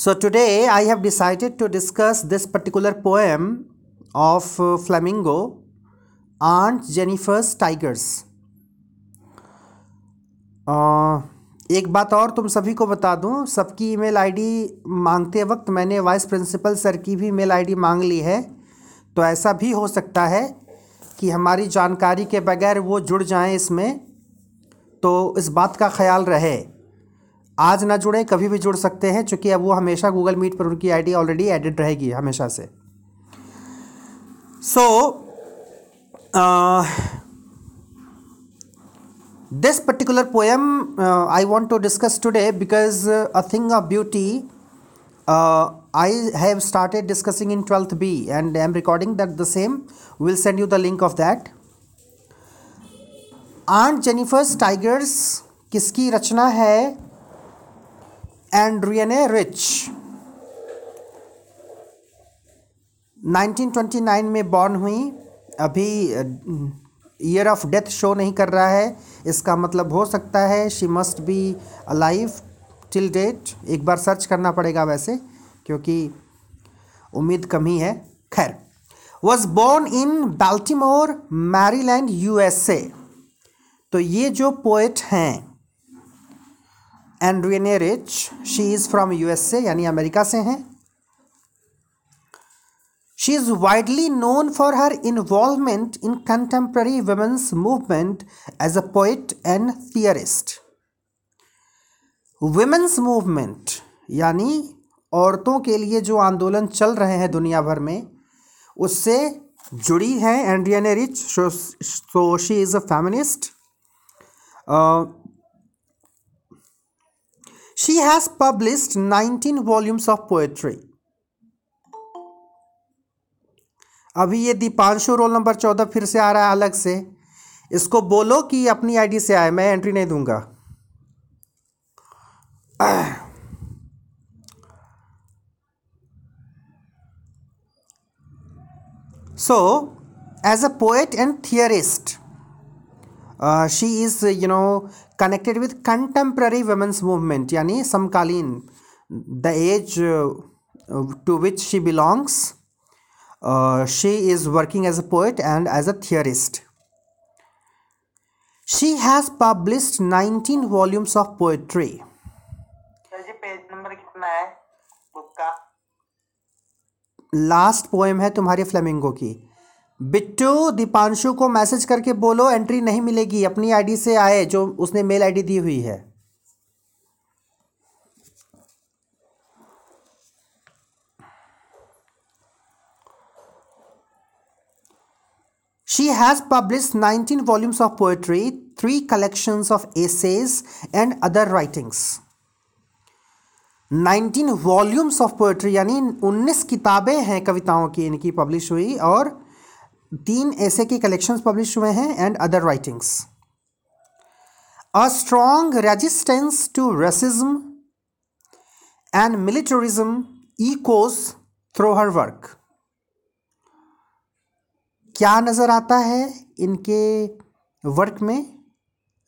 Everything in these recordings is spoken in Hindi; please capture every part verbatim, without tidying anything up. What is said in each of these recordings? So today I have decided to discuss this particular poem of Flamingo, Aunt Jennifer's Tigers. Uh, एक बात और तुम सभी को बता दूं, सबकी ईमेल आईडी मांगते वक्त मैंने वाइस प्रिंसिपल सर की भी ईमेल आईडी मांग ली है, तो ऐसा भी हो सकता है कि हमारी जानकारी के बगैर वो जुड़ जाएं इसमें, तो इस बात का ख्याल रहे। आज ना जुड़े, कभी भी जुड़ सकते हैं, चूँकि अब वो हमेशा गूगल मीट पर उनकी आईडी ऑलरेडी एडिड रहेगी हमेशा से। सो This particular poem uh, I want to discuss today because uh, a thing of beauty uh, I have started discussing in twelfth B and I am recording that the same. We will send you the link of that. Aunt Jennifer's Tigers किसकी रचना है? एड्रियने रिच। nineteen twenty-nine में बॉर्न हुई। अभी uh, year of death show नहीं कर रहा है, इसका मतलब हो सकता है she must be alive till date. एक बार सर्च करना पड़ेगा वैसे, क्योंकि उम्मीद कम ही है। खैर, was born in Baltimore Maryland U S A. तो ये जो पोएट हैं Adrienne Rich, she is from U S A यानी अमेरिका से हैं। She is widely known for her involvement in contemporary women's movement as a poet and theorist. Women's movement यानी औरतों के लिए जो आंदोलन चल रहे हैं दुनिया भर में, उससे जुड़ी हैं Adrienne Rich. So she is a feminist. She has published nineteen volumes of poetry. अभी ये दीपांशु रोल नंबर चौदह फिर से आ रहा है अलग से, इसको बोलो कि अपनी आईडी से आए, मैं एंट्री नहीं दूंगा। So as a poet and theorist she is you know connected with contemporary women's movement यानी समकालीन, the age to which she belongs. Uh, she is working as a poet and as a theorist. She has published nineteen volumes of poetry. Last poem है तुम्हारी फ्लेमिंगो की। बिट्टू, दीपांशु को मैसेज करके बोलो एंट्री नहीं मिलेगी, अपनी आईडी से आए जो उसने मेल आईडी दी हुई है। She has published nineteen volumes of poetry, three collections of essays and other writings. nineteen volumes of poetry यानी उन्नीस किताबें हैं कविताओं की इनकी पब्लिश हुई, और तीन ऐसे के कलेक्शंस पब्लिश हुए हैं and other writings. A strong resistance to racism and militarism echoes through her work. क्या नज़र आता है इनके वर्क में?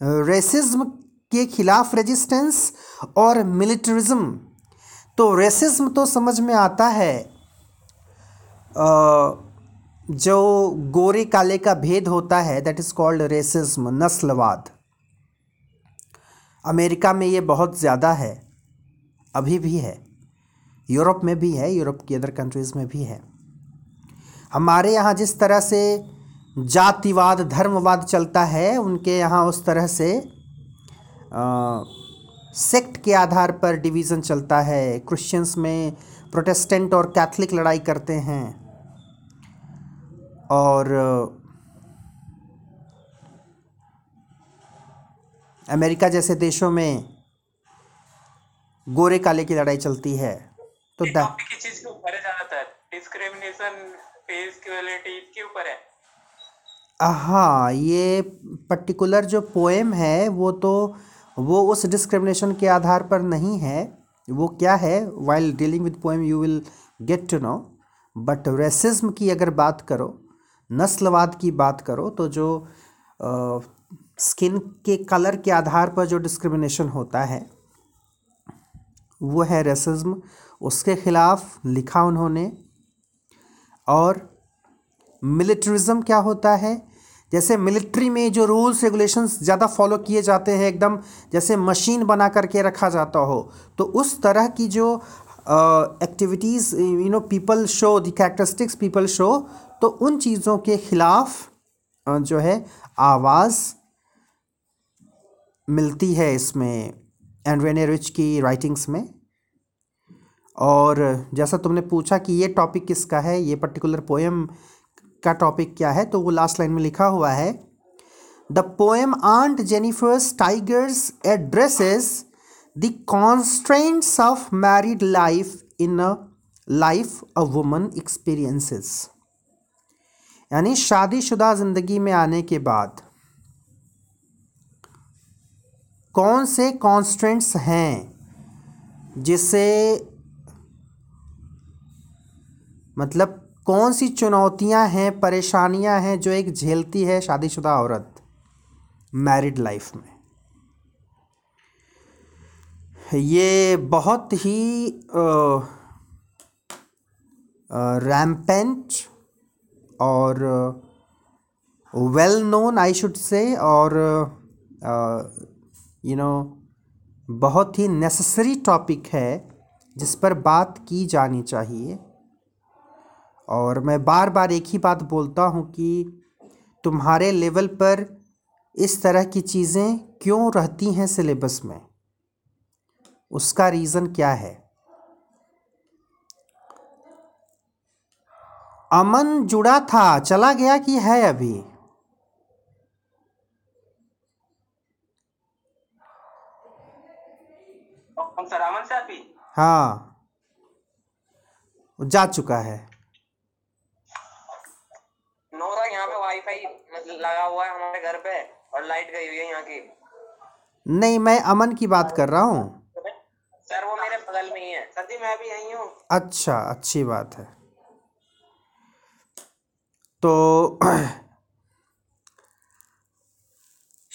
रेसिज्म के खिलाफ रेजिस्टेंस और मिलिटरिज्म। तो रेसिज्म तो समझ में आता है जो गोरे काले का भेद होता है, दैट इज़ कॉल्ड रेसिज्म, नस्लवाद। अमेरिका में ये बहुत ज़्यादा है, अभी भी है, यूरोप में भी है, यूरोप की अदर कंट्रीज़ में भी है। हमारे यहाँ जिस तरह से जातिवाद धर्मवाद चलता है, उनके यहाँ उस तरह से आ, सेक्ट के आधार पर डिवीज़न चलता है। क्रिश्चियंस में प्रोटेस्टेंट और कैथलिक लड़ाई करते हैं, और अमेरिका जैसे देशों में गोरे काले की लड़ाई चलती है। तो हाँ, ये पर्टिकुलर जो पोएम है वो तो वो उस डिस्क्रिमिनेशन के आधार पर नहीं है। वो क्या है, while dealing with poem you will get to know. But racism की अगर बात करो, नस्लवाद की बात करो, तो जो स्किन के कलर के आधार पर जो डिस्क्रिमिनेशन होता है वो है रेसिज्म, उसके ख़िलाफ़ लिखा उन्होंने। और मिलिट्रिज्म क्या होता है, जैसे मिलिट्री में जो रूल्स रेगुलेशंस ज़्यादा फॉलो किए जाते हैं, एकदम जैसे मशीन बना करके रखा जाता हो, तो उस तरह की जो activities you know people show the characteristics people show, तो उन चीज़ों के खिलाफ uh, जो है आवाज़ मिलती है इसमें एड्रियन रिच की राइटिंग्स में। और जैसा तुमने पूछा कि ये टॉपिक किसका है, ये पर्टिकुलर पोएम का टॉपिक क्या है, तो वो लास्ट लाइन में लिखा हुआ है, the poem Aunt Jennifer's Tigers addresses the constraints of married life in a life a woman experiences. यानी शादीशुदा ज़िंदगी में आने के बाद कौन से कॉन्स्ट्रेंट्स हैं जिसे, मतलब कौन सी चुनौतियां हैं, परेशानियां हैं जो एक झेलती है शादीशुदा औरत मैरिड लाइफ में। ये बहुत ही रैम्पेंट और well known I should say, और यू नो बहुत ही नेसेसरी टॉपिक है जिस पर बात की जानी चाहिए। और मैं बार बार एक ही बात बोलता हूँ कि तुम्हारे लेवल पर इस तरह की चीज़ें क्यों रहती हैं सिलेबस में, उसका रीज़न क्या है। अमन जुड़ा था, चला गया कि है अभी? सर अमन साहब हाँ जा चुका है। लगा हुआ है हमारे घर पे और लाइट गई हुई है यहाँ की। नहीं, मैं अमन की बात कर रहा हूँ सर, वो मेरे बगल में ही है सर जी, मैं भी यहीं हूँ। अच्छा, अच्छी बात है। तो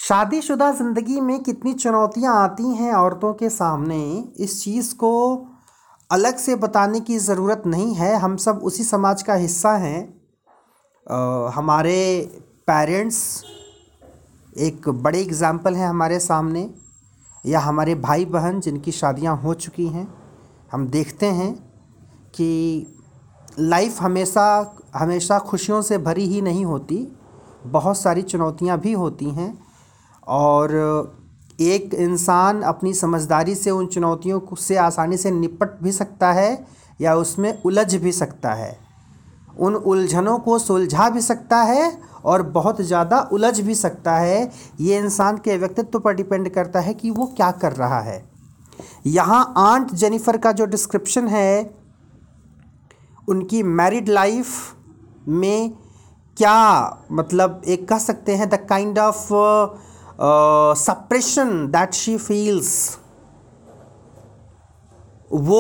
शादीशुदा ज़िंदगी में कितनी चुनौतियाँ आती हैं औरतों के सामने, इस चीज़ को अलग से बताने की ज़रूरत नहीं है। हम सब उसी समाज का हिस्सा हैं। हमारे पेरेंट्स एक बड़े एग्ज़ाम्पल हैं हमारे सामने, या हमारे भाई बहन जिनकी शादियां हो चुकी हैं। हम देखते हैं कि लाइफ हमेशा हमेशा खुशियों से भरी ही नहीं होती, बहुत सारी चुनौतियां भी होती हैं। और एक इंसान अपनी समझदारी से उन चुनौतियों से आसानी से निपट भी सकता है या उसमें उलझ भी सकता है, उन उलझनों को सुलझा भी सकता है और बहुत ज़्यादा उलझ भी सकता है। ये इंसान के व्यक्तित्व पर डिपेंड करता है कि वो क्या कर रहा है। यहाँ आंट जेनिफर का जो डिस्क्रिप्शन है उनकी मैरिड लाइफ में, क्या मतलब एक कह सकते हैं the kind of suppression that she feels, वो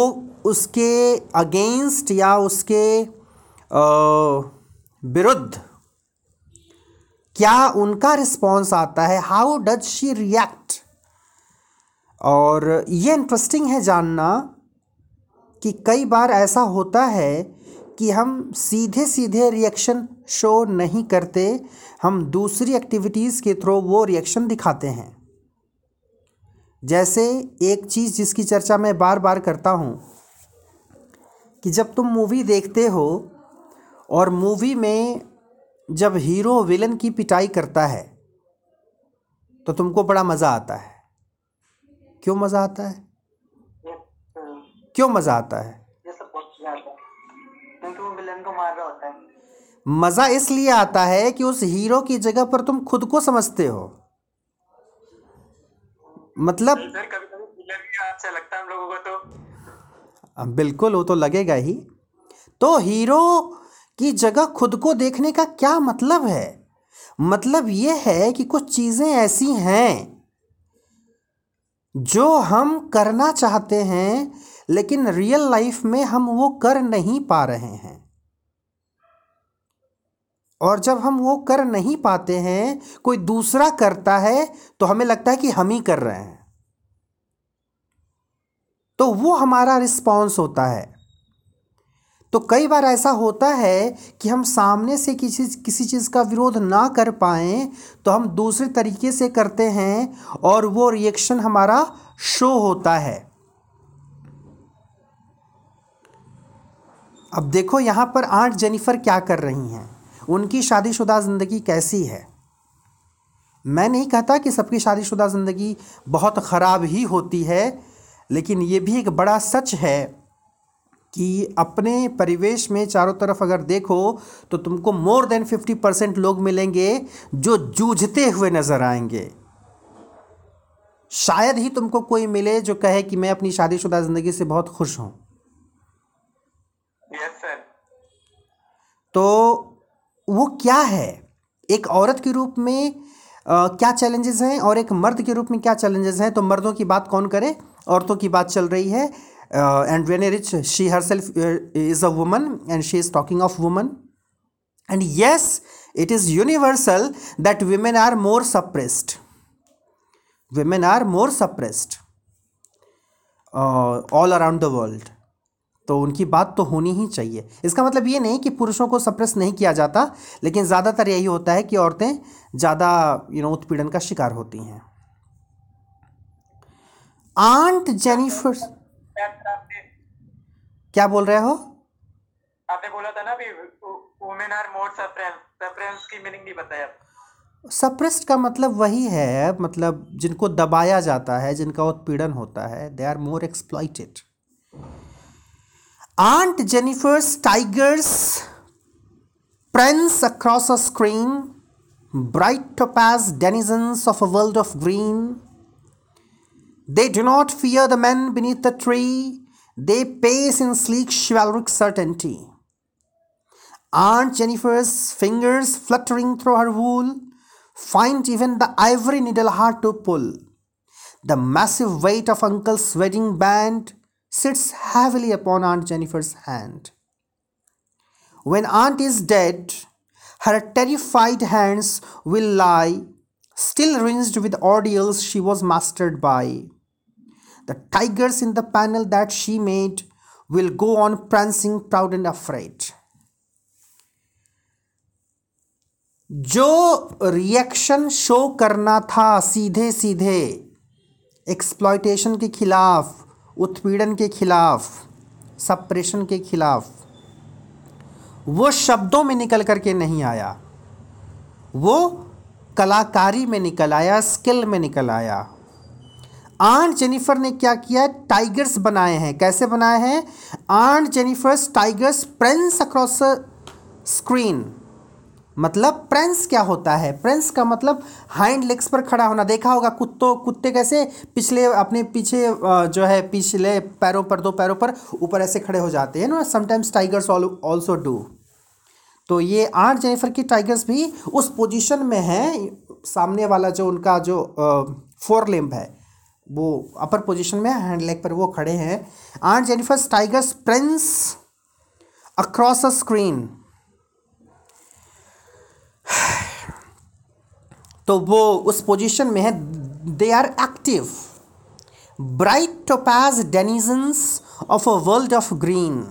उसके अगेंस्ट या उसके विरुद्ध क्या उनका रिस्पॉन्स आता है, हाउ डज शी रिएक्ट। और ये इंटरेस्टिंग है जानना कि कई बार ऐसा होता है कि हम सीधे सीधे रिएक्शन शो नहीं करते, हम दूसरी एक्टिविटीज़ के थ्रू वो रिएक्शन दिखाते हैं। जैसे एक चीज़ जिसकी चर्चा मैं बार बार करता हूँ कि जब तुम मूवी देखते हो और मूवी में जब हीरो विलन की पिटाई करता है तो तुमको बड़ा मज़ा आता है। क्यों मज़ा आता है? क्यों मज़ा आता है? क्योंकि वो विलन को मार रहा होता है। मज़ा इसलिए आता है कि उस हीरो की जगह पर तुम खुद को समझते हो। मतलब सर कभी-कभी विलन भी अच्छा लगता है हम लोगों को तो। बिल्कुल, वो तो लगेगा ही। तो हीरो की जगह खुद को देखने का क्या मतलब है? मतलब ये है कि कुछ चीज़ें ऐसी हैं जो हम करना चाहते हैं लेकिन रियल लाइफ में हम वो कर नहीं पा रहे हैं, और जब हम वो कर नहीं पाते हैं कोई दूसरा करता है तो हमें लगता है कि हम ही कर रहे हैं। तो वो हमारा रिस्पॉन्स होता है। तो कई बार ऐसा होता है कि हम सामने से किसी किसी चीज़ का विरोध ना कर पाएँ तो हम दूसरे तरीके से करते हैं और वो रिएक्शन हमारा शो होता है। अब देखो यहाँ पर आंट जेनिफर क्या कर रही हैं, उनकी शादीशुदा ज़िंदगी कैसी है। मैं नहीं कहता कि सबकी शादीशुदा ज़िंदगी बहुत ख़राब ही होती है, लेकिन ये भी एक बड़ा सच है कि अपने परिवेश में चारों तरफ अगर देखो तो तुमको मोर देन फिफ्टी परसेंट लोग मिलेंगे जो जूझते हुए नज़र आएंगे। शायद ही तुमको कोई मिले जो कहे कि मैं अपनी शादीशुदा ज़िंदगी से बहुत खुश हूँ। Yes, sir. तो वो क्या है, एक औरत के रूप में आ, क्या चैलेंजेस हैं और एक मर्द के रूप में क्या चैलेंजेस हैं। तो मर्दों की बात कौन करे, औरतों की बात चल रही है। Adrienne Rich, she herself is a woman and she is talking of woman, and yes it is universal that women are more suppressed, women are more suppressed all around the world. तो उनकी बात तो होनी ही चाहिए। इसका मतलब ये नहीं कि पुरुषों को सप्रेस नहीं किया जाता, लेकिन ज़्यादातर यही होता है कि औरतें ज़्यादा यू नो उत्पीड़न का शिकार होती हैं। आंट जेनिफर क्या बोल रहे हो? आपने बोला था ना अभी women are more suppressed, suppressed की मीनिंग नहीं बताया। सप्रेस्ड का मतलब वही है, मतलब जिनको दबाया जाता है, जिनका उत्पीड़न होता है, they are more exploited. Aunt Jennifer's Tigers prance across a screen, bright topaz denizens of a world of green. They do not fear the men beneath the tree, they pace in sleek chivalric certainty. Aunt Jennifer's fingers fluttering through her wool find even the ivory needle hard to pull. The massive weight of Uncle's wedding band sits heavily upon Aunt Jennifer's hand. When Aunt is dead, her terrified hands will lie, still rinsed with ordeals she was mastered by. The tigers in the panel that she made will go on prancing proud and afraid. जो रिएक्शन शो करना था सीधे सीधे एक्सप्लॉयटेशन के खिलाफ, उत्पीड़न के खिलाफ, सप्रेशन के खिलाफ, वो शब्दों में निकल करके नहीं आया, वो कलाकारी में निकल आया, स्किल में निकल आया। आंट जेनिफर ने क्या किया, टाइगर्स बनाए हैं। कैसे बनाए हैं? Aunt Jennifer's Tigers prance across a screen. मतलब प्रिंस क्या होता है? प्रिंस का मतलब हाइंड लेग्स पर खड़ा होना। देखा होगा कुत्तों, कुत्ते कैसे पिछले अपने पीछे जो है पिछले पैरों पर, दो पैरों पर ऊपर ऐसे खड़े हो जाते हैं ना, समटाइम्स टाइगर्स ऑल्सो डू। तो ये आंट जेनिफर की टाइगर्स भी उस पोजीशन में हैं, सामने वाला जो उनका जो फोर लिम्ब है वो अपर पोजिशन में, हैंड लेग पर वो खड़े हैं। Aunt Jennifer's Tigers prance across a screen. तो वो उस पोजीशन में है, they are active. Bright topaz denizens of a world of green.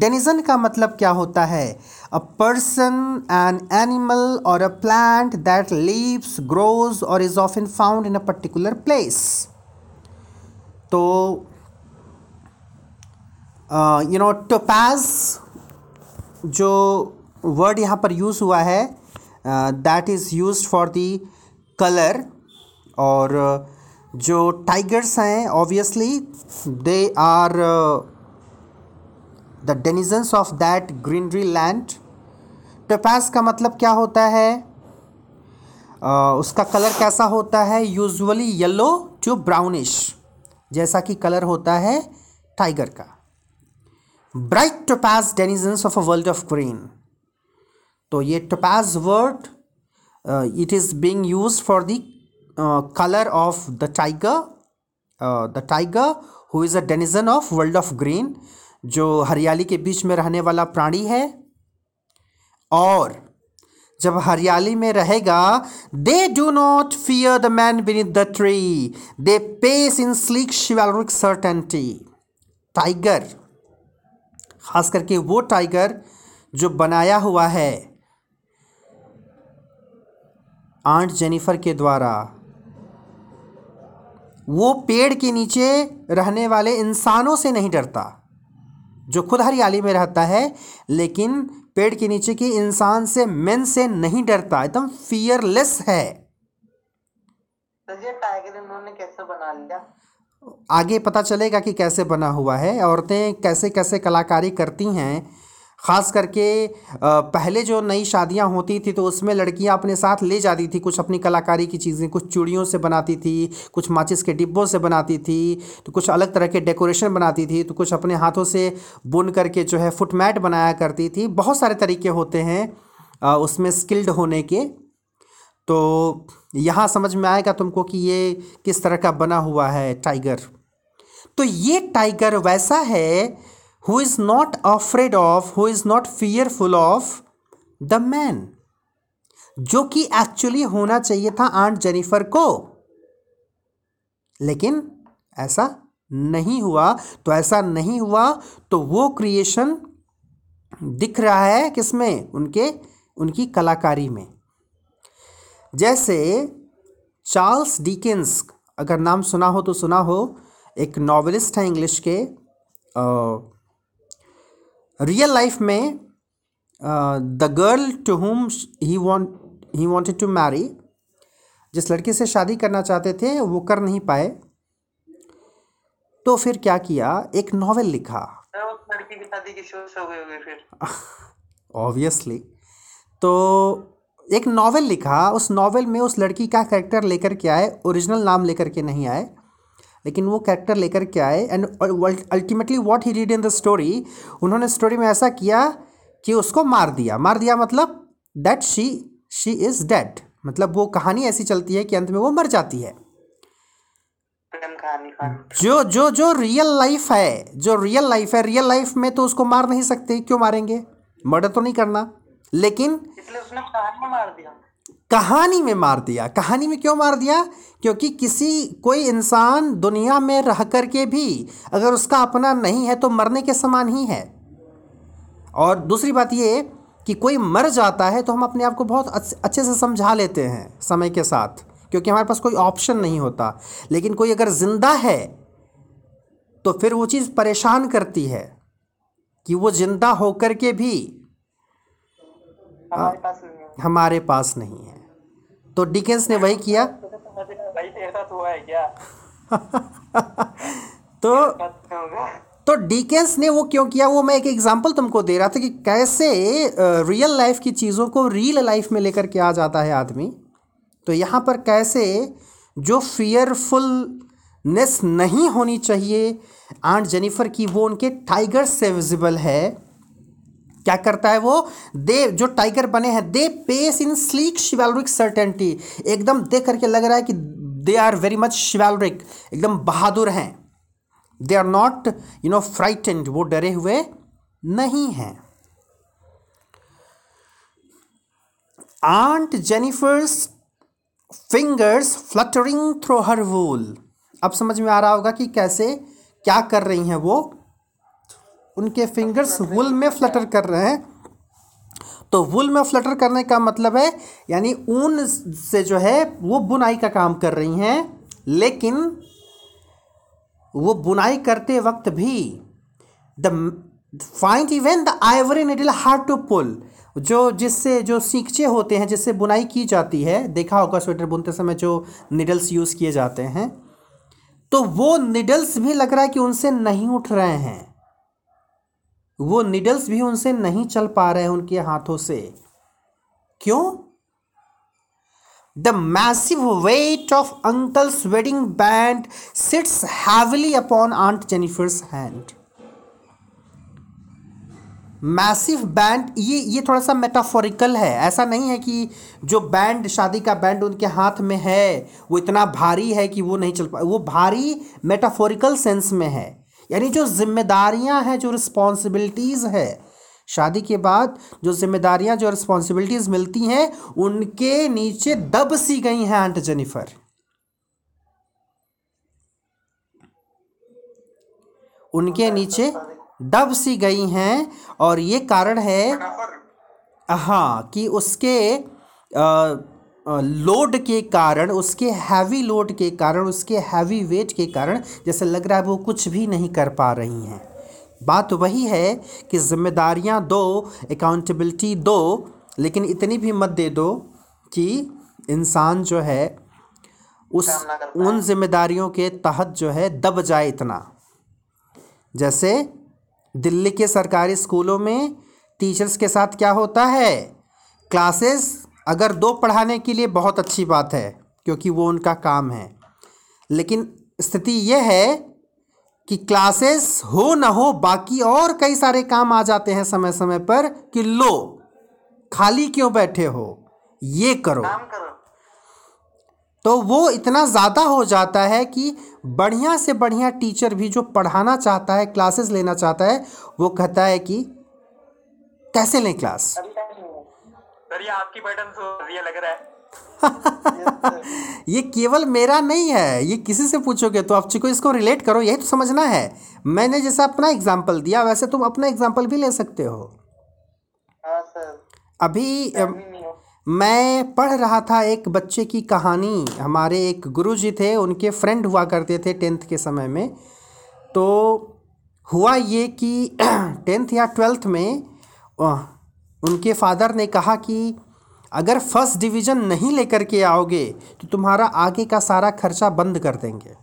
Denizen का मतलब क्या होता है? अ पर्सन, एन एनिमल और a plant that lives, grows और is often found in a particular place. तो यू नो टोपैज जो वर्ड यहाँ पर यूज़ हुआ है, that is used for the colour. और जो टाइगर्स हैं obviously they are the denizens of that greenery land. Topaz का मतलब क्या होता है, uh, उसका कलर कैसा होता है? यूजुअली येलो टू ब्राउनिश, जैसा कि कलर होता है टाइगर का। Bright topaz denizens of a world of green. तो ये topaz word it is being used for the colour of the tiger, the tiger who is a denizen of world of green, जो हरियाली के बीच में रहने वाला प्राणी है। और जब हरियाली में रहेगा, they do not fear the man beneath the tree, they pace in sleek chivalric certainty. Tiger, खास करके वो टाइगर जो बनाया हुआ है आंट जेनिफर के द्वारा, वो पेड़ के नीचे रहने वाले इंसानों से नहीं डरता जो खुद हरियाली में रहता है, लेकिन पेड़ के नीचे के इंसान से, मेन से नहीं डरता, एकदम फियरलेस है। तो ये टाइगर इन्होंने कैसे बना लिया, आगे पता चलेगा कि कैसे बना हुआ है। औरतें कैसे कैसे कलाकारी करती हैं, ख़ास करके पहले जो नई शादियां होती थी तो उसमें लड़कियां अपने साथ ले जाती थी कुछ अपनी कलाकारी की चीज़ें, कुछ चूड़ियों से बनाती थी, कुछ माचिस के डिब्बों से बनाती थी, तो कुछ अलग तरह के डेकोरेशन बनाती थी, तो कुछ अपने हाथों से बुन करके जो है फुटमैट बनाया करती थी। बहुत सारे तरीके होते हैं उसमें स्किल्ड होने के। तो यहाँ समझ में आएगा तुमको कि ये किस तरह का बना हुआ है टाइगर। तो ये टाइगर वैसा है who is not afraid of, who is not fearful of the man, जो कि एक्चुअली होना चाहिए था आंट जेनिफर को, लेकिन ऐसा नहीं हुआ। तो ऐसा नहीं हुआ तो वो क्रिएशन दिख रहा है किसमें, उनके उनकी कलाकारी में। जैसे चार्ल्स डिकेंस, अगर नाम सुना हो तो सुना हो, एक नॉवेलिस्ट हैं इंग्लिश के। रियल लाइफ में the girl to whom he want he wanted to marry, जिस लड़के से शादी करना चाहते थे वो कर नहीं पाए, तो फिर क्या किया, एक नॉवेल लिखा। उस लड़की की शादी की सोच हो गई होगी फिर, ऑब्वियसली। तो एक नॉवेल लिखा, उस नॉवेल में उस लड़की का कैरेक्टर लेकर के आए, ओरिजिनल नाम लेकर के नहीं आए, लेकिन वो कैरेक्टर लेकर के आए। And ultimately what he did in the story, उन्होंने स्टोरी में ऐसा किया कि उसको मार दिया। मार दिया मतलब that she she is dead, मतलब वो कहानी ऐसी चलती है कि अंत में वो मर जाती है। जो जो जो रियल लाइफ है, जो रियल लाइफ है, रियल लाइफ में तो उसको मार नहीं सकते, क्यों मारेंगे, मर्डर तो नहीं करना, लेकिन इसलिए उसने कहानी में मार दिया। कहानी में मार दिया कहानी में क्यों मार दिया? क्योंकि किसी कोई इंसान दुनिया में रह कर के भी अगर उसका अपना नहीं है तो मरने के समान ही है। और दूसरी बात ये कि कोई मर जाता है तो हम अपने आप को बहुत अच्छे से समझा लेते हैं समय के साथ, क्योंकि हमारे पास कोई ऑप्शन नहीं होता। लेकिन कोई अगर ज़िंदा है तो फिर वो चीज़ परेशान करती है कि वो ज़िंदा होकर के भी हमारे पास नहीं है, हमारे पास नहीं है। तो डिकेंस ने वही किया। तो तो डिकेंस ने वो क्यों किया, वो मैं एक एग्जांपल तुमको दे रहा था कि कैसे रियल लाइफ की चीज़ों को रियल लाइफ में लेकर के आ जाता है आदमी। तो यहाँ पर कैसे जो फियरफुलनेस नहीं होनी चाहिए आंट जेनिफर की, वो उनके टाइगर से विजिबल है। क्या करता है वो, दे जो टाइगर बने हैं, they pace in sleek chivalric certainty, एकदम देख करके लग रहा है कि they are very much chivalric, एकदम बहादुर हैं। They are not you know frightened, वो डरे हुए नहीं हैं। Aunt Jennifer's fingers fluttering through her wool, अब समझ में आ रहा होगा कि कैसे क्या कर रही हैं वो, उनके फिंगर्स वूल में फ्लटर कर रहे हैं। तो वूल में फ्लटर करने का मतलब है यानी ऊन से जो है वो बुनाई का काम कर रही हैं, लेकिन वो बुनाई करते वक्त भी the find even the ivory needle hard to pull, जो जिससे जो सींचे होते हैं जिससे बुनाई की जाती है, देखा होगा स्वेटर बुनते समय जो निडल्स यूज़ किए जाते हैं, तो वो निडल्स भी लग रहा है कि उनसे नहीं उठ रहे हैं, वो निडल्स भी उनसे नहीं चल पा रहे हैं उनके हाथों से। क्यों? The massive weight of uncle's wedding band sits heavily upon Aunt Jennifer's hand. Massive band, ये ये थोड़ा सा मेटाफोरिकल है, ऐसा नहीं है कि जो बैंड शादी का बैंड उनके हाथ में है वो इतना भारी है कि वो नहीं चल पा, वो भारी मेटाफोरिकल सेंस में है, यानी जो जिम्मेदारियां हैं, जो रिस्पॉन्सिबिलिटीज़ है शादी के बाद, जो जिम्मेदारियां जो रिस्पॉन्सिबिलिटीज़ मिलती हैं उनके नीचे दब सी गई हैं आंट जेनिफर। उनके नीचे डब सी गई हैं, और ये कारण है हाँ कि उसके लोड के कारण, उसके हैवी लोड के कारण, उसके हैवी वेट के कारण जैसे लग रहा है वो कुछ भी नहीं कर पा रही हैं। बात वही है कि जिम्मेदारियां दो, अकाउंटेबिलिटी दो, लेकिन इतनी भी मत दे दो कि इंसान जो है उस उन जिम्मेदारियों के तहत जो है दब जाए इतना। जैसे दिल्ली के सरकारी स्कूलों में टीचर्स के साथ क्या होता है, क्लासेस अगर दो पढ़ाने के लिए बहुत अच्छी बात है क्योंकि वो उनका काम है, लेकिन स्थिति यह है कि क्लासेस हो ना हो बाकी और कई सारे काम आ जाते हैं समय समय पर कि लो खाली क्यों बैठे हो, ये करो, करो। तो वो इतना ज़्यादा हो जाता है कि बढ़िया से बढ़िया टीचर भी जो पढ़ाना चाहता है, क्लासेस लेना चाहता है, वो कहता है कि कैसे लें क्लास। सर ये आपकी पैटर्न सो ये लग रहा है ये केवल मेरा नहीं है, ये किसी से पूछोगे तो आप चिको इसको रिलेट करो, यही तो समझना है। मैंने जैसा अपना एग्जाम्पल दिया वैसे तुम अपना एग्जाम्पल भी ले सकते हो। हाँ सर, अभी सर, मैं पढ़ रहा था एक बच्चे की कहानी। हमारे एक गुरुजी थे, उनके फ्रेंड हुआ करते थे टेंथ के समय में। तो हुआ ये कि टेंथ या ट्वेल्थ में उनके फादर ने कहा कि अगर फर्स्ट डिवीज़न नहीं लेकर के आओगे तो तुम्हारा आगे का सारा खर्चा बंद कर देंगे।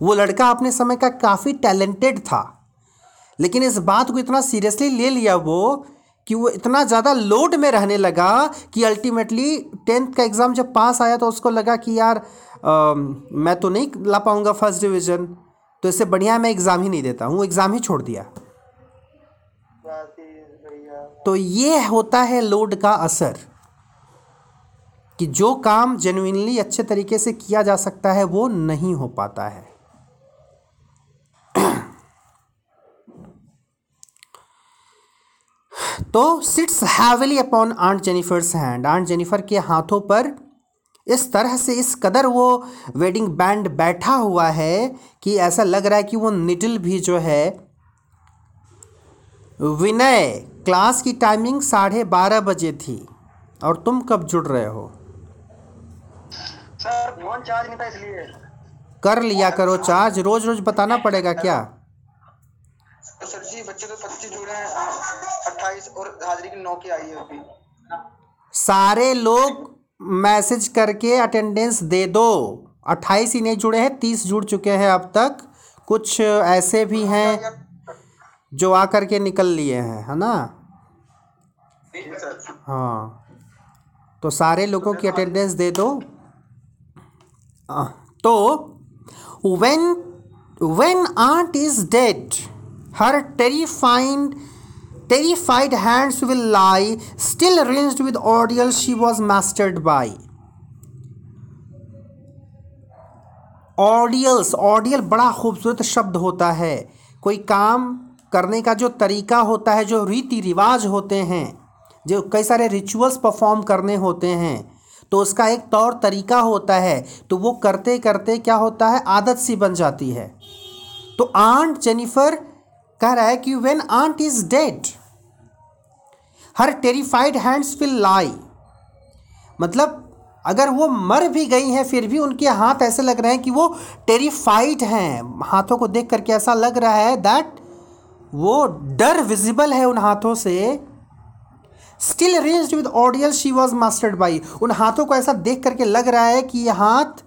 वो लड़का अपने समय का काफ़ी टैलेंटेड था, लेकिन इस बात को इतना सीरियसली ले लिया वो कि वो इतना ज़्यादा लोड में रहने लगा कि अल्टीमेटली टेंथ का एग्ज़ाम जब पास आया तो उसको लगा कि यार आ, मैं तो नहीं ला पाऊँगा फर्स्ट डिवीज़न, तो इससे बढ़िया मैं एग्ज़ाम ही नहीं देता हूँ, एग्ज़ाम ही छोड़ दिया। तो ये होता है लोड का असर कि जो काम जेन्युइनली अच्छे तरीके से किया जा सकता है वो नहीं हो पाता है। तो sits heavily upon Aunt Jennifer's hand, Aunt Jennifer के हाथों पर इस तरह से इस कदर वो वेडिंग बैंड बैठा हुआ है कि ऐसा लग रहा है कि वो निडल भी जो है। विनय, क्लास की टाइमिंग साढ़े बारह बजे थी और तुम कब जुड़ रहे हो? सर फोन चार्ज नहीं था इसलिए। कर लिया करो चार्ज, रोज रोज बताना पड़ेगा क्या? सर जी बच्चे तो पच्चीस जुड़े हैं, अट्ठाईस और हाजिरी की नौ की आई है अभी। सारे लोग मैसेज करके अटेंडेंस दे दो। अट्ठाईस ही नहीं जुड़े हैं, तीस जुड़ चुके हैं अब तक। कुछ ऐसे भी हैं जो आकर के निकल लिए हैं, है ना? हाँ, तो सारे लोगों की अटेंडेंस दे दो। तो when when aunt is dead, her terrified terrified hands will lie still ringed with ordeal she was mastered by. ordeals ordeal बड़ा खूबसूरत शब्द होता है। कोई काम करने का जो तरीका होता है, जो रीति रिवाज होते हैं, जो कई सारे रिचुअल्स परफॉर्म करने होते हैं, तो उसका एक तौर तरीका होता है, तो वो करते करते क्या होता है, आदत सी बन जाती है। तो आंट जेनिफर कह रहा है कि when aunt is dead her terrified hands will lie, मतलब अगर वो मर भी गई हैं फिर भी उनके हाथ ऐसे लग रहे हैं कि वो टेरिफाइड हैं। हाथों को देख करके ऐसा लग रहा है दैट वो डर विजिबल है उन हाथों से। Still arranged with ordeal she was mastered by, उन हाथों को ऐसा देख करके लग रहा है कि ये हाथ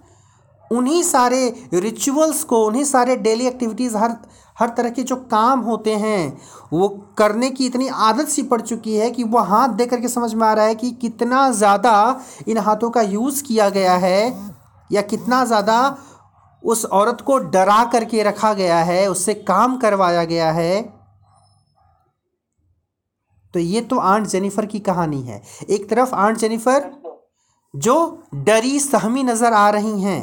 उन्हीं सारे रिचुअल्स को, उन्हीं सारे डेली एक्टिविटीज़, हर हर तरह के जो काम होते हैं वो करने की इतनी आदत सी पड़ चुकी है कि वो हाथ देख करके समझ में आ रहा है कि कितना ज़्यादा इन हाथों का यूज़ किया गया है या कितना ज़्यादा उस औरत को डरा करके रखा गया है, उससे काम करवाया गया है। तो ये तो आंट जेनिफर की कहानी है। एक तरफ आंट जेनिफर जो डरी सहमी नज़र आ रही हैं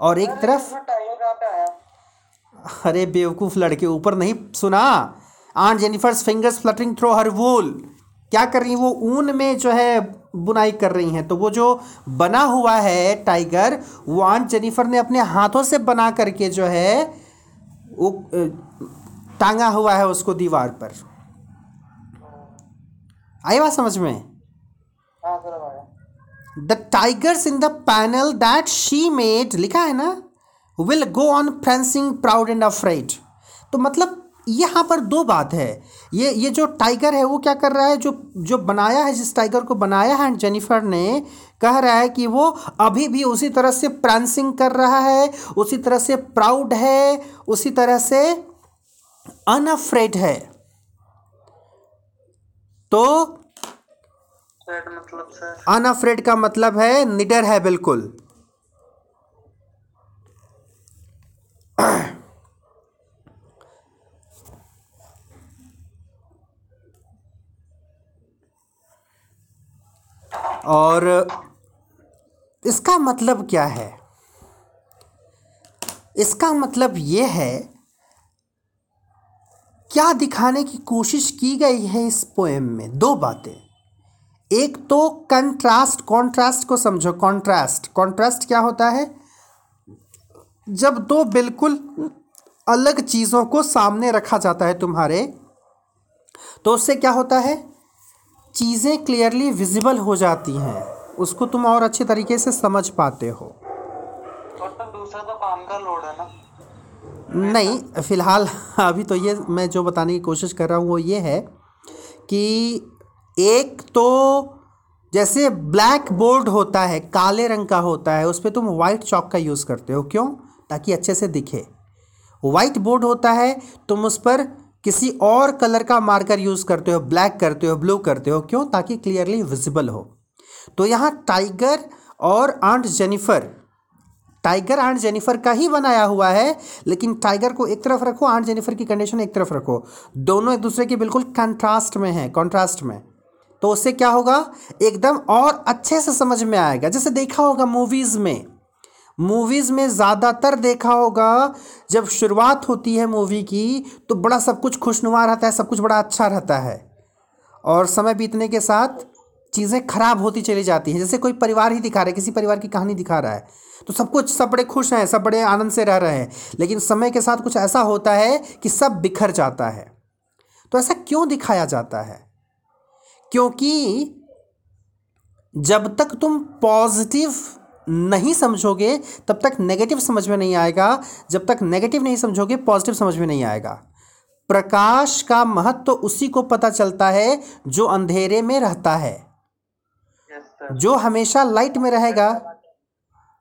और एक तरफ अरे बेवकूफ़ लड़के ऊपर नहीं सुना, Aunt Jennifer's fingers fluttering through her wool, क्या कर रही हैं वो ऊन में जो है बुनाई कर रही हैं। तो वो जो बना हुआ है टाइगर वो आंट जेनिफर ने अपने हाथों से बना करके जो है वो टांगा हुआ है उसको दीवार पर। आई बात समझ में? The tigers in the panel that she made, लिखा है ना, will go on prancing proud and afraid. तो मतलब यहाँ पर दो बात है, ये ये जो टाइगर है वो क्या कर रहा है, जो जो बनाया है, जिस टाइगर को बनाया है जेनिफर ने, कह रहा है कि वो अभी भी उसी तरह से प्रांसिंग कर रहा है, उसी तरह से प्राउड है, उसी तरह से अनअफ्रेड है। तो मतलब सर अनअफ्रेड का मतलब है निडर है बिल्कुल। और इसका मतलब क्या है? इसका मतलब ये है, क्या दिखाने की कोशिश की गई है इस पोएम में, दो बातें। एक तो कंट्रास्ट, कंट्रास्ट को समझो। कंट्रास्ट कंट्रास्ट क्या होता है? जब दो बिल्कुल अलग चीज़ों को सामने रखा जाता है तुम्हारे, तो उससे क्या होता है, चीज़ें क्लियरली विजिबल हो जाती हैं, उसको तुम और अच्छे तरीके से समझ पाते हो। और तो दूसरा तो काम का लोड है ना? नहीं, फ़िलहाल अभी तो ये मैं जो बताने की कोशिश कर रहा हूँ वो ये है कि एक तो जैसे ब्लैक बोर्ड होता है, काले रंग का होता है, उस पर तुम वाइट चॉक का यूज़ करते हो, क्यों? ताकि अच्छे से दिखे। वाइट बोर्ड होता है, तुम उस पर किसी और कलर का मार्कर यूज़ करते हो, ब्लैक करते हो, ब्लू करते हो, क्यों? ताकि क्लियरली विजिबल हो। तो यहाँ टाइगर और aunt Jennifer, tiger aunt Jennifer का ही बनाया हुआ है, लेकिन टाइगर को एक तरफ रखो, आंट जेनिफर की कंडीशन एक तरफ रखो, दोनों एक दूसरे के बिल्कुल कंट्रास्ट में है, कंट्रास्ट में। तो उससे क्या होगा, एकदम और अच्छे से समझ में आएगा। जैसे देखा होगा मूवीज़ में, मूवीज़ में ज़्यादातर देखा होगा जब शुरुआत होती है मूवी की तो बड़ा सब कुछ खुशनुमा रहता है, सब कुछ बड़ा अच्छा रहता है, और समय बीतने के साथ चीज़ें खराब होती चली जाती हैं। जैसे कोई परिवार ही दिखा रहा है, किसी परिवार की कहानी दिखा रहा है, तो सब कुछ, सब बड़े खुश हैं, सब बड़े आनंद से रह रहे हैं, लेकिन समय के साथ कुछ ऐसा होता है कि सब बिखर जाता है। तो ऐसा क्यों दिखाया जाता है? क्योंकि जब तक तुम पॉजिटिव नहीं समझोगे तब तक नेगेटिव समझ में नहीं आएगा, जब तक नेगेटिव नहीं समझोगे पॉजिटिव समझ में नहीं आएगा। प्रकाश का महत्व तो उसी को पता चलता है जो अंधेरे में रहता है। जो हमेशा लाइट में रहेगा,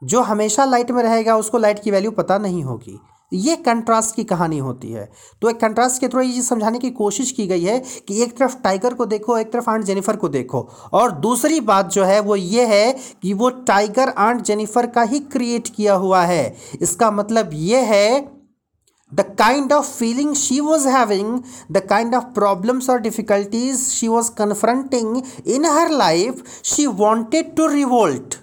जो हमेशा लाइट में रहेगा उसको लाइट की वैल्यू पता नहीं होगी। ये कंट्रास्ट की कहानी होती है। तो एक कंट्रास्ट के थ्रू ये चीज़ समझाने की कोशिश की गई है कि एक तरफ टाइगर को देखो, एक तरफ आंट जेनिफर को देखो। और दूसरी बात जो है वो ये है कि वो टाइगर आंट जेनिफर का ही क्रिएट किया हुआ है। इसका मतलब ये है, the kind of feeling she was having, the kind of problems और difficulties she was confronting in her life, she wanted to revolt,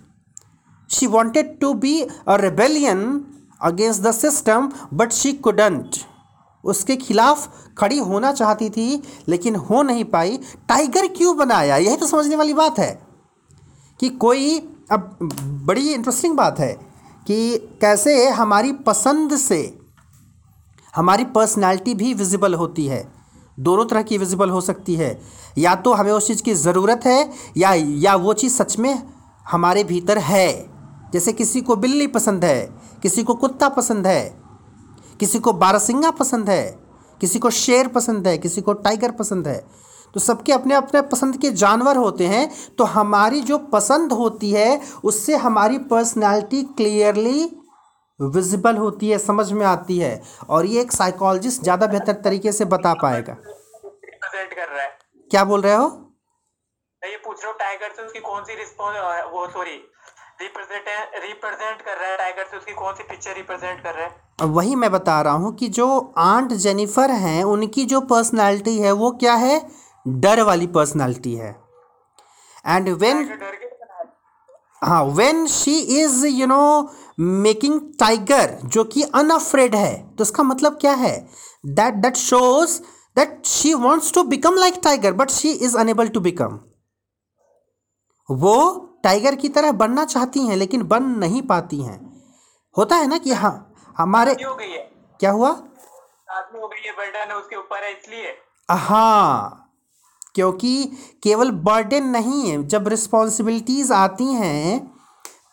she wanted to be a rebellion against the system, but she couldn't. उसके खिलाफ खड़ी होना चाहती थी लेकिन हो नहीं पाई। टाइगर क्यों बनाया, यही तो समझने वाली बात है कि कोई, अब बड़ी इंटरेस्टिंग बात है कि कैसे हमारी पसंद से हमारी पर्सनालिटी भी विजिबल होती है। दोनों तरह की विजिबल हो सकती है, या तो हमें उस चीज़ की ज़रूरत है या या वो चीज़ सच में हमारे भीतर है। जैसे किसी को बिल्ली पसंद है, किसी को कुत्ता पसंद है, किसी को बारहसिंगा पसंद है, किसी को शेर पसंद है, किसी को टाइगर पसंद है। तो सबके अपने अपने पसंद के जानवर होते हैं। तो हमारी जो पसंद होती है उससे हमारी पर्सनालिटी क्लियरली विजिबल होती है, समझ में आती है। और ये एक साइकोलॉजिस्ट ज़्यादा बेहतर तरीके से बता पाएगा। क्या बोल रहे हो? ये पूछ रहा हूँ टाइगर से उसकी कौन सी रिस्पॉन्स, वो सॉरी रिप्रेजेंट रिप्रेजेंट कर रहा है, टाइगर से उसकी कौन सी पिक्चर रिप्रेजेंट कर रहा है। वही मैं बता रहा हूँ कि जो आंट जेनिफर हैं उनकी जो पर्सनालिटी है वो क्या है, डर वाली पर्सनालिटी है। एंड व्हेन हाँ when she is you know making tiger जो कि अनअफ्रेड है, तो इसका मतलब क्या है, that that shows that she wants to become like tiger but she is unable to become. वो टाइगर की तरह बनना चाहती हैं लेकिन बन नहीं पाती हैं। होता है ना कि हाँ हमारे क्या हुआ, साथ में हो गई है, बर्डन है उसके ऊपर है इसलिए। हाँ, क्योंकि केवल बर्डन नहीं है, जब रिस्पॉन्सिबिलिटीज़ आती हैं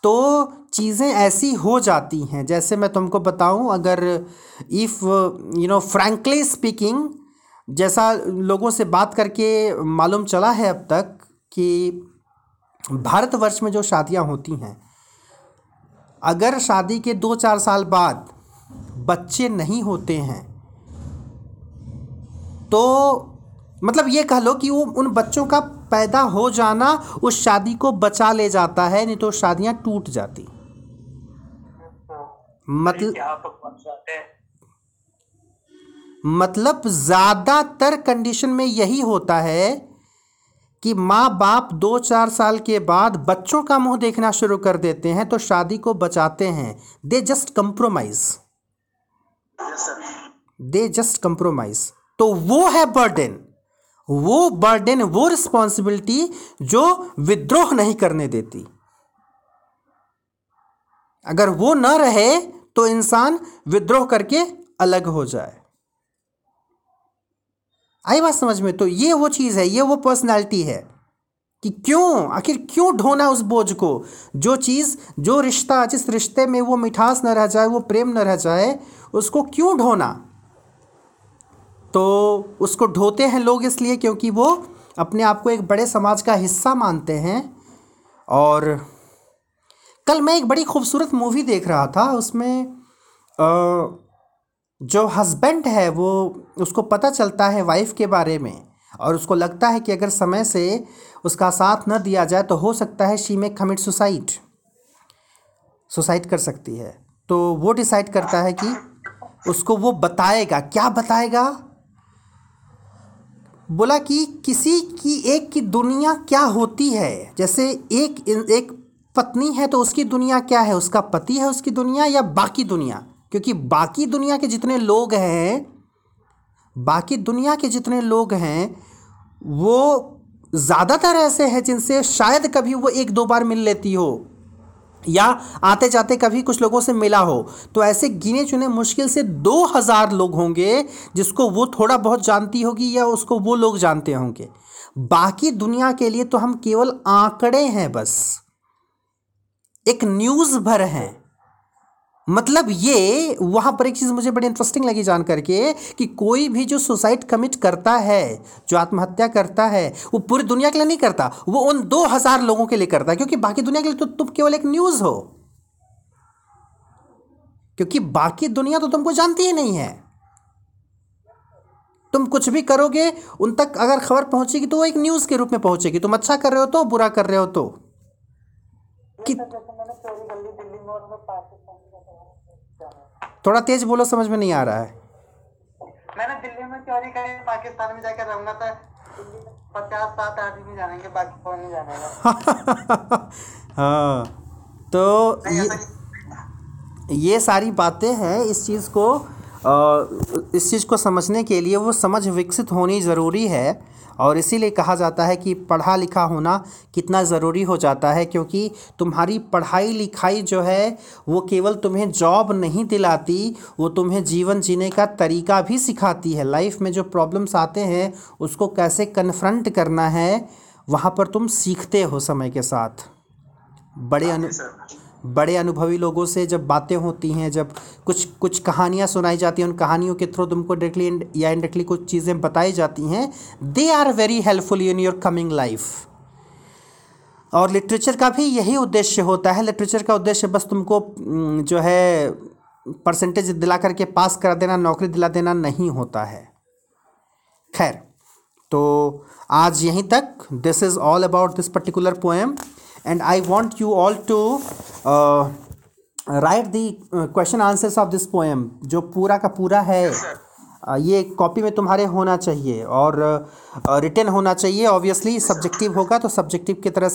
तो चीज़ें ऐसी हो जाती हैं। जैसे मैं तुमको बताऊं, अगर if you know frankly speaking, जैसा लोगों से बात करके मालूम चला है अब तक कि भारतवर्ष में जो शादियां होती हैं, अगर शादी के दो चार साल बाद बच्चे नहीं होते हैं तो मतलब ये कह लो कि वो उन बच्चों का पैदा हो जाना उस शादी को बचा ले जाता है, नहीं तो शादियां टूट जाती। मतलब मतलब ज़्यादातर कंडीशन में यही होता है कि माँ बाप दो चार साल के बाद बच्चों का मुंह देखना शुरू कर देते हैं तो शादी को बचाते हैं। They just compromise, they just compromise. तो वो है बर्डन, वो बर्डन, वो रिस्पॉन्सिबिलिटी जो विद्रोह नहीं करने देती। अगर वो ना रहे तो इंसान विद्रोह करके अलग हो जाए। आई बात समझ में? तो ये वो चीज़ है, ये वो पर्सनालिटी है कि क्यों, आखिर क्यों ढोना उस बोझ को, जो चीज़, जो रिश्ता, जिस रिश्ते में वो मिठास न रह जाए, वो प्रेम न रह जाए, उसको क्यों ढोना। तो उसको ढोते हैं लोग इसलिए क्योंकि वो अपने आप को एक बड़े समाज का हिस्सा मानते हैं। और कल मैं एक बड़ी खूबसूरत मूवी देख रहा था, उसमें जो हस्बैंड है वो, उसको पता चलता है वाइफ के बारे में और उसको लगता है कि अगर समय से उसका साथ न दिया जाए तो हो सकता है she may commit suicide, suicide कर सकती है। तो वो डिसाइड करता है कि उसको वो बताएगा। क्या बताएगा? बोला कि किसी की एक की दुनिया क्या होती है, जैसे एक एक पत्नी है तो उसकी दुनिया क्या है, उसका पति है उसकी दुनिया या बाकी दुनिया, क्योंकि बाकी दुनिया के जितने लोग हैं, बाकी दुनिया के जितने लोग हैं वो ज़्यादातर ऐसे हैं जिनसे शायद कभी वो एक दो बार मिल लेती हो या आते जाते कभी कुछ लोगों से मिला हो। तो ऐसे गिने चुने मुश्किल से दो हज़ार लोग होंगे जिसको वो थोड़ा बहुत जानती होगी या उसको वो लोग जानते होंगे। बाकी दुनिया के लिए तो हम केवल आंकड़े हैं, बस एक न्यूज़ भर हैं। मतलब ये वहाँ पर एक चीज़ मुझे बड़ी इंटरेस्टिंग लगी जान करके कि कोई भी जो सुसाइड कमिट करता है, जो आत्महत्या करता है, वो पूरी दुनिया के लिए नहीं करता, वो उन दो हज़ार लोगों के लिए करता है, क्योंकि बाकी दुनिया के लिए तो तुम केवल एक न्यूज़ हो, क्योंकि बाकी दुनिया तो तुमको जानती ही नहीं है। तुम कुछ भी करोगे उन तक अगर खबर पहुँचेगी तो वो एक न्यूज़ के रूप में पहुँचेगी, तुम अच्छा कर रहे हो तो, बुरा कर रहे हो तो। कि थोड़ा तेज बोलो, समझ में नहीं आ रहा है। मैंने दिल्ली में चोरी करी, पाकिस्तान में जाकर रहूंगा तो पचास सात आदमी जानेंगे, बाकी कौन नहीं जानेगा। हाँ, तो ये, ये सारी बातें हैं। इस चीज़ को इस चीज़ को समझने के लिए वो समझ विकसित होनी ज़रूरी है, और इसीलिए कहा जाता है कि पढ़ा लिखा होना कितना ज़रूरी हो जाता है, क्योंकि तुम्हारी पढ़ाई लिखाई जो है वो केवल तुम्हें जॉब नहीं दिलाती, वो तुम्हें जीवन जीने का तरीका भी सिखाती है। लाइफ में जो प्रॉब्लम्स आते हैं उसको कैसे कन्फ्रंट करना है, वहाँ पर तुम सीखते हो समय के साथ। बड़े अनु बड़े अनुभवी लोगों से जब बातें होती हैं, जब कुछ कुछ कहानियाँ सुनाई जाती हैं, उन कहानियों के थ्रू तुमको डायरेक्टली या इनडायरेक्टली कुछ चीज़ें बताई जाती हैं, they are very helpful in your coming life. और लिटरेचर का भी यही उद्देश्य होता है। लिटरेचर का उद्देश्य बस तुमको जो है परसेंटेज दिला करके पास करा देना, नौकरी दिला देना नहीं होता है। खैर, तो आज यहीं तक। This is all about this particular poem. And I want you all to uh, write the uh, question answers of this poem, जो पूरा का पूरा है। uh, ये कॉपी में तुम्हारे होना चाहिए और रिटन uh, होना चाहिए। ऑब्वियसली सब्जेक्टिव होगा तो सब्जेक्टिव की तरह